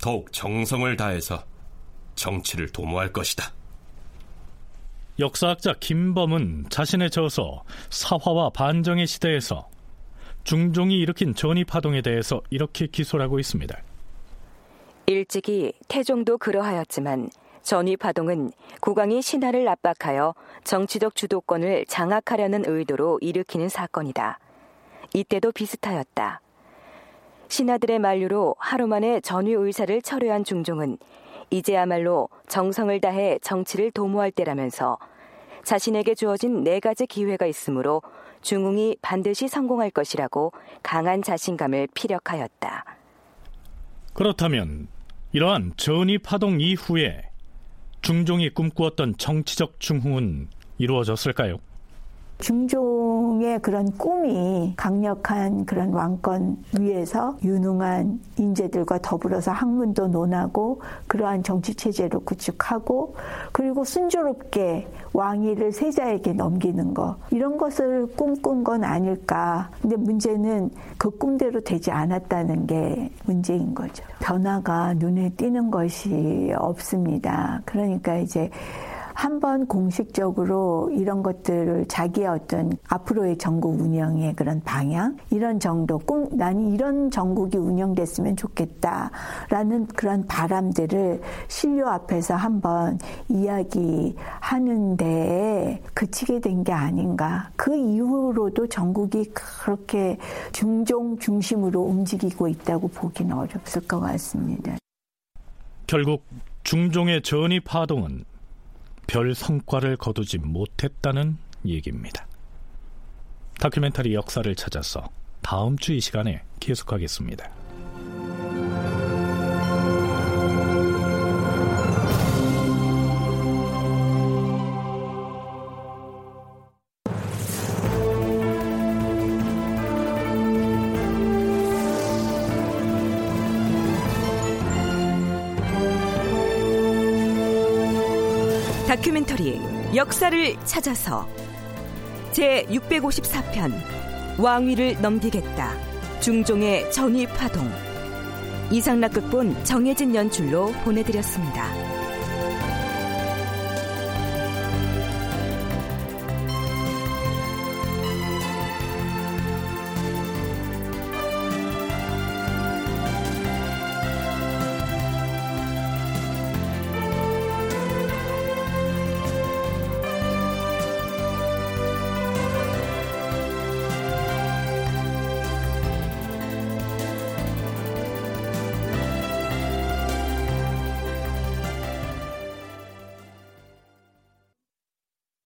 더욱 정성을 다해서 정치를 도모할 것이다. 역사학자 김범은 자신의 저서 사화와 반정의 시대에서 중종이 일으킨 전의파동에 대해서 이렇게 기술하고 있습니다. 일찍이 태종도 그러하였지만 전의파동은 국왕이 신하를 압박하여 정치적 주도권을 장악하려는 의도로 일으키는 사건이다. 이때도 비슷하였다. 신하들의 만류로 하루 만에 전위 의사를 철회한 중종은 이제야말로 정성을 다해 정치를 도모할 때라면서 자신에게 주어진 네 가지 기회가 있으므로 중흥이 반드시 성공할 것이라고 강한 자신감을 피력하였다. 그렇다면 이러한 전의 파동 이후에 중종이 꿈꾸었던 정치적 중흥은 이루어졌을까요? 중종의 그런 꿈이 강력한 그런 왕권 위에서 유능한 인재들과 더불어서 학문도 논하고 그러한 정치체제로 구축하고 그리고 순조롭게 왕위를 세자에게 넘기는 것, 이런 것을 꿈꾼 건 아닐까. 근데 문제는 그 꿈대로 되지 않았다는 게 문제인 거죠. 변화가 눈에 띄는 것이 없습니다. 그러니까 이제 한번 공식적으로 이런 것들을 자기의 어떤 앞으로의 전국 운영의 그런 방향, 이런 정도 꿈, 나는 이런 전국이 운영됐으면 좋겠다라는 그런 바람들을 신료 앞에서 한번 이야기하는 데에 그치게 된 게 아닌가. 그 이후로도 전국이 그렇게 중종 중심으로 움직이고 있다고 보기는 어렵을 것 같습니다. 결국 중종의 전의 파동은 별 성과를 거두지 못했다는 얘기입니다. 다큐멘터리 역사를 찾아서 다음 주 이 시간에 계속하겠습니다. 다큐멘터리 역사를 찾아서 제육백오십사 편 왕위를 넘기겠다 중종의 전의파동, 이상락 극본 정혜진 연출로 보내드렸습니다.